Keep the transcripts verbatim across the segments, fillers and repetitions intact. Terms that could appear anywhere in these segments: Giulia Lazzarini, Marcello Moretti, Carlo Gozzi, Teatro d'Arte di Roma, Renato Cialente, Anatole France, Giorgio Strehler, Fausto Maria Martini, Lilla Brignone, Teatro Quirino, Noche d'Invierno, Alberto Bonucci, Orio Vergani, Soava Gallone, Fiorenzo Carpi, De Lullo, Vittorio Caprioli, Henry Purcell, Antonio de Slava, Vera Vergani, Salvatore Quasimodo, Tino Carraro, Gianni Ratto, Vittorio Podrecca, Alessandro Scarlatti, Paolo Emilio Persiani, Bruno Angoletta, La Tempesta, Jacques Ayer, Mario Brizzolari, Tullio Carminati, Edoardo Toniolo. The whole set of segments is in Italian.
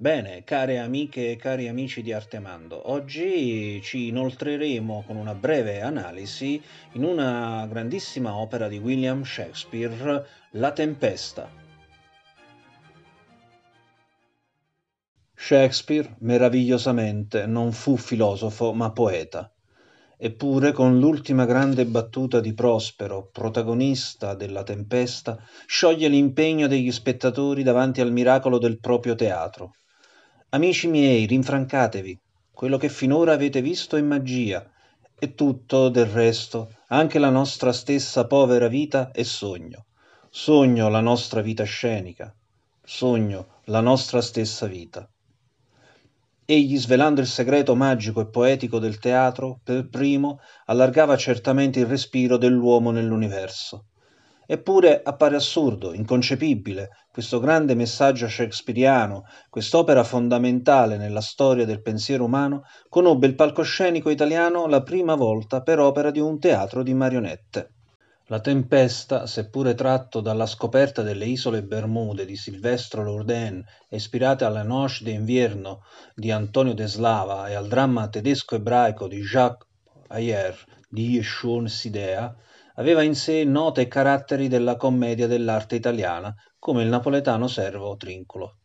Bene, care amiche e cari amici di Arte Amando, oggi ci inoltreremo con una breve analisi in una grandissima opera di William Shakespeare, La Tempesta. Shakespeare, meravigliosamente, non fu filosofo ma poeta. Eppure, con l'ultima grande battuta di Prospero, protagonista della Tempesta, scioglie l'impegno degli spettatori davanti al miracolo del proprio teatro. Amici miei, rinfrancatevi, quello che finora avete visto è magia, e tutto, del resto, anche la nostra stessa povera vita è sogno. Sogno la nostra vita scenica, sogno la nostra stessa vita. Egli, svelando il segreto magico e poetico del teatro, per primo allargava certamente il respiro dell'uomo nell'universo. Eppure appare assurdo, inconcepibile, questo grande messaggio shakespeariano, quest'opera fondamentale nella storia del pensiero umano, conobbe il palcoscenico italiano la prima volta per opera di un teatro di marionette. La Tempesta, seppure tratto dalla scoperta delle isole Bermude di Silvestro Lourdain, ispirata alla Noche d'Invierno di Antonio de Slava e al dramma tedesco-ebraico di Jacques Ayer di Yeshua Sidea, aveva in sé note e caratteri della commedia dell'arte italiana, come il napoletano servo Trinculo.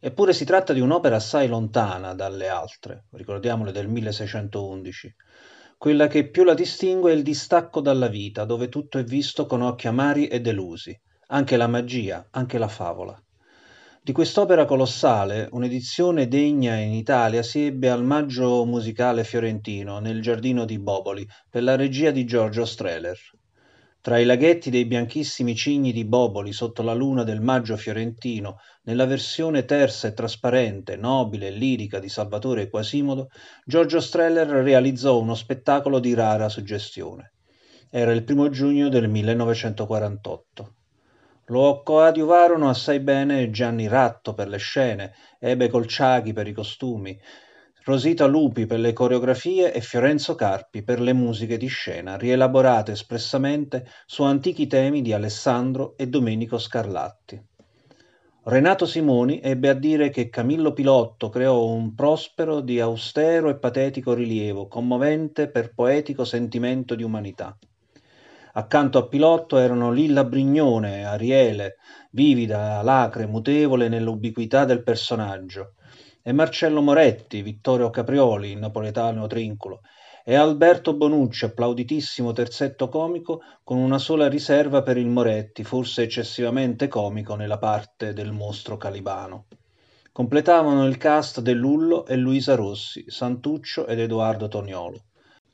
Eppure si tratta di un'opera assai lontana dalle altre, ricordiamole del milleseicentoundici, Quella che più la distingue è il distacco dalla vita, dove tutto è visto con occhi amari e delusi, anche la magia, anche la favola. Di quest'opera colossale, un'edizione degna in Italia si ebbe al Maggio Musicale Fiorentino, nel giardino di Boboli, per la regia di Giorgio Strehler. Tra i laghetti dei bianchissimi cigni di Boboli, sotto la luna del Maggio Fiorentino, nella versione tersa e trasparente, nobile e lirica di Salvatore Quasimodo, Giorgio Strehler realizzò uno spettacolo di rara suggestione. Era il primo giugno del millenovecentoquarantotto. Lo coadiuvarono assai bene Gianni Ratto per le scene, Ebe Colciaghi per i costumi, Rosita Lupi per le coreografie e Fiorenzo Carpi per le musiche di scena, rielaborate espressamente su antichi temi di Alessandro e Domenico Scarlatti. Renato Simoni ebbe a dire che Camillo Pilotto creò un Prospero di austero e patetico rilievo, commovente per poetico sentimento di umanità. Accanto a Pilotto erano Lilla Brignone, Ariele, vivida, alacre, mutevole nell'ubiquità del personaggio, e Marcello Moretti, Vittorio Caprioli, napoletano Trinculo, e Alberto Bonucci, applauditissimo terzetto comico, con una sola riserva per il Moretti, forse eccessivamente comico nella parte del mostro calibano. Completavano il cast De Lullo e Luisa Rossi, Santuccio ed Edoardo Toniolo.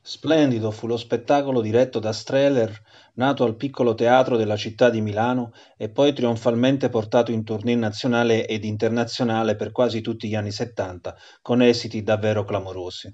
Splendido fu lo spettacolo diretto da Strehler, nato al piccolo teatro della città di Milano e poi trionfalmente portato in tournée nazionale ed internazionale per quasi tutti gli anni settanta, con esiti davvero clamorosi.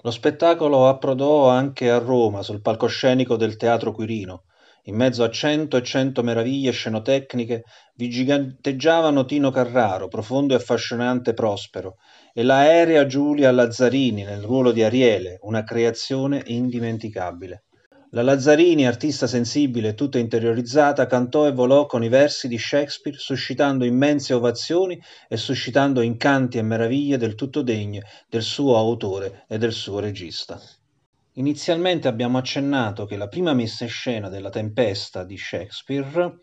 Lo spettacolo approdò anche a Roma, sul palcoscenico del Teatro Quirino. In mezzo a cento e cento meraviglie scenotecniche vi giganteggiavano Tino Carraro, profondo e affascinante Prospero, e l'aerea Giulia Lazzarini nel ruolo di Ariele, una creazione indimenticabile. La Lazzarini, artista sensibile e tutta interiorizzata, cantò e volò con i versi di Shakespeare, suscitando immense ovazioni e suscitando incanti e meraviglie del tutto degne del suo autore e del suo regista. Inizialmente abbiamo accennato che la prima messa in scena della Tempesta di Shakespeare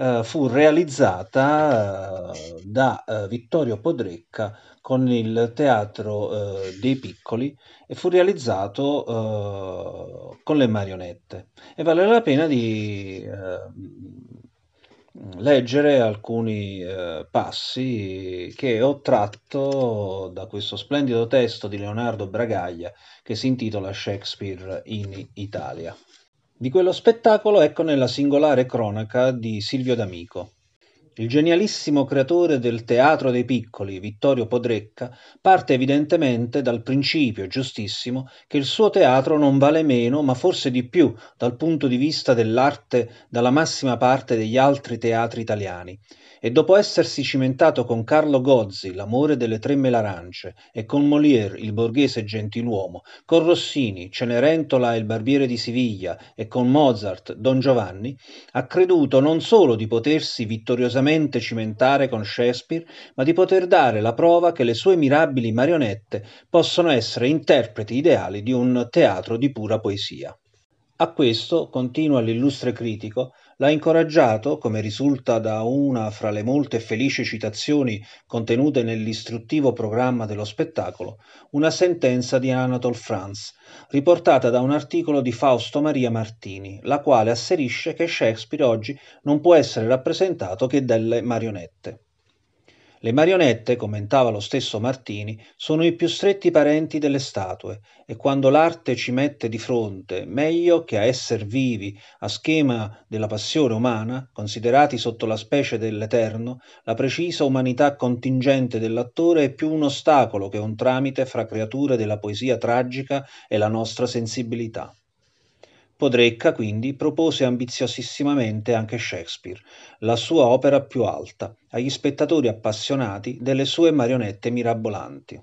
Uh, fu realizzata uh, da uh, Vittorio Podrecca con il Teatro uh, dei Piccoli e fu realizzato uh, con le marionette. E vale la pena di uh, leggere alcuni uh, passi che ho tratto da questo splendido testo di Leonardo Bragaglia che si intitola Shakespeare in Italia. Di quello spettacolo ecco nella singolare cronaca di Silvio D'Amico. Il genialissimo creatore del Teatro dei Piccoli, Vittorio Podrecca, parte evidentemente dal principio giustissimo che il suo teatro non vale meno, ma forse di più, dal punto di vista dell'arte, dalla massima parte degli altri teatri italiani, e dopo essersi cimentato con Carlo Gozzi, l'amore delle tre melarance, e con Molière, il borghese gentiluomo, con Rossini, Cenerentola e il barbiere di Siviglia, e con Mozart, Don Giovanni, ha creduto non solo di potersi vittoriosamente cimentare con Shakespeare, ma di poter dare la prova che le sue mirabili marionette possono essere interpreti ideali di un teatro di pura poesia. A questo, continua l'illustre critico, l'ha incoraggiato, come risulta da una fra le molte e felici citazioni contenute nell'istruttivo programma dello spettacolo, una sentenza di Anatole France, riportata da un articolo di Fausto Maria Martini, la quale asserisce che Shakespeare oggi non può essere rappresentato che dalle marionette. Le marionette, commentava lo stesso Martini, sono i più stretti parenti delle statue e quando l'arte ci mette di fronte, meglio che a esser vivi, a schema della passione umana, considerati sotto la specie dell'eterno, la precisa umanità contingente dell'attore è più un ostacolo che un tramite fra creature della poesia tragica e la nostra sensibilità. Podrecca, quindi, propose ambiziosissimamente anche Shakespeare, la sua opera più alta, agli spettatori appassionati delle sue marionette mirabolanti.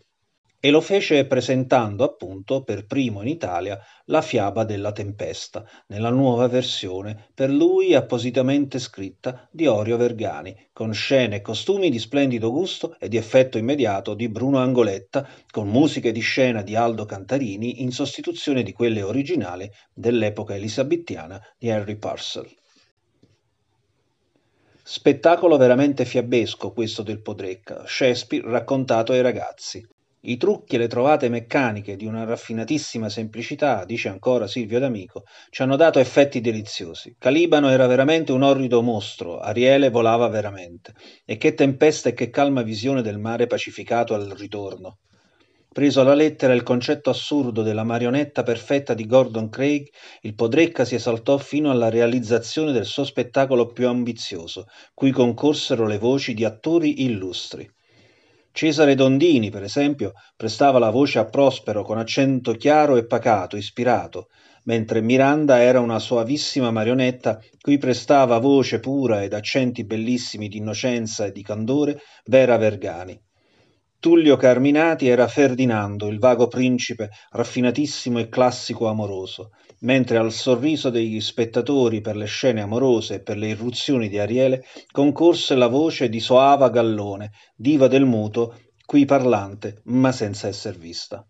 E lo fece presentando, appunto, per primo in Italia, la fiaba della Tempesta, nella nuova versione, per lui appositamente scritta, di Orio Vergani, con scene e costumi di splendido gusto e di effetto immediato di Bruno Angoletta, con musiche di scena di Aldo Cantarini in sostituzione di quelle originali dell'epoca elisabettiana di Henry Purcell. Spettacolo veramente fiabesco questo del Podrecca, Shakespeare raccontato ai ragazzi. I trucchi e le trovate meccaniche di una raffinatissima semplicità, dice ancora Silvio D'Amico, ci hanno dato effetti deliziosi. Calibano era veramente un orrido mostro, Ariele volava veramente. E che tempesta e che calma visione del mare pacificato al ritorno. Preso alla lettera il concetto assurdo della marionetta perfetta di Gordon Craig, il Podrecca si esaltò fino alla realizzazione del suo spettacolo più ambizioso, cui concorsero le voci di attori illustri. Cesare Dondini, per esempio, prestava la voce a Prospero con accento chiaro e pacato, ispirato, mentre Miranda era una soavissima marionetta cui prestava voce pura ed accenti bellissimi di innocenza e di candore Vera Vergani. Tullio Carminati era Ferdinando, il vago principe, raffinatissimo e classico amoroso, mentre al sorriso degli spettatori per le scene amorose e per le irruzioni di Ariele concorse la voce di Soava Gallone, diva del muto, qui parlante, ma senza esser vista.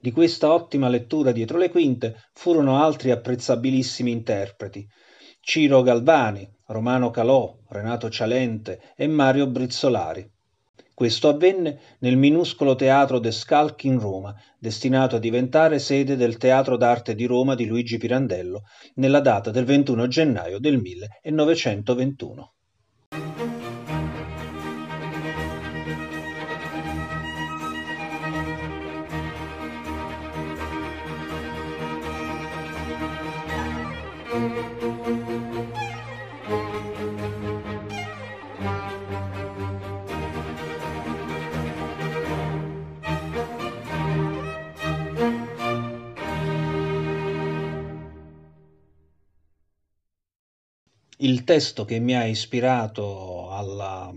Di questa ottima lettura dietro le quinte furono altri apprezzabilissimi interpreti, Ciro Galvani, Romano Calò, Renato Cialente e Mario Brizzolari. Questo avvenne nel minuscolo teatro De Scalchi in Roma, destinato a diventare sede del Teatro d'Arte di Roma di Luigi Pirandello, nella data del ventuno gennaio del millenovecentoventuno. Il testo che mi ha ispirato alla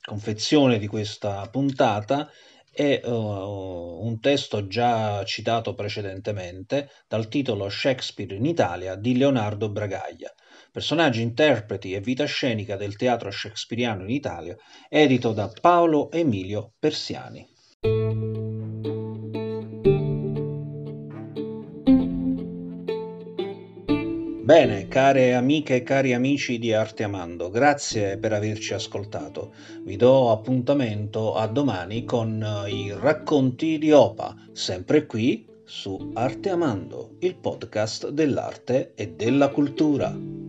confezione di questa puntata è uh, un testo già citato precedentemente dal titolo Shakespeare in Italia di Leonardo Bragaglia, personaggi, interpreti e vita scenica del teatro shakespeariano in Italia, edito da Paolo Emilio Persiani. Bene, care amiche e cari amici di Arte Amando, grazie per averci ascoltato. Vi do appuntamento a domani con i racconti di Opa, sempre qui su Arte Amando, il podcast dell'arte e della cultura.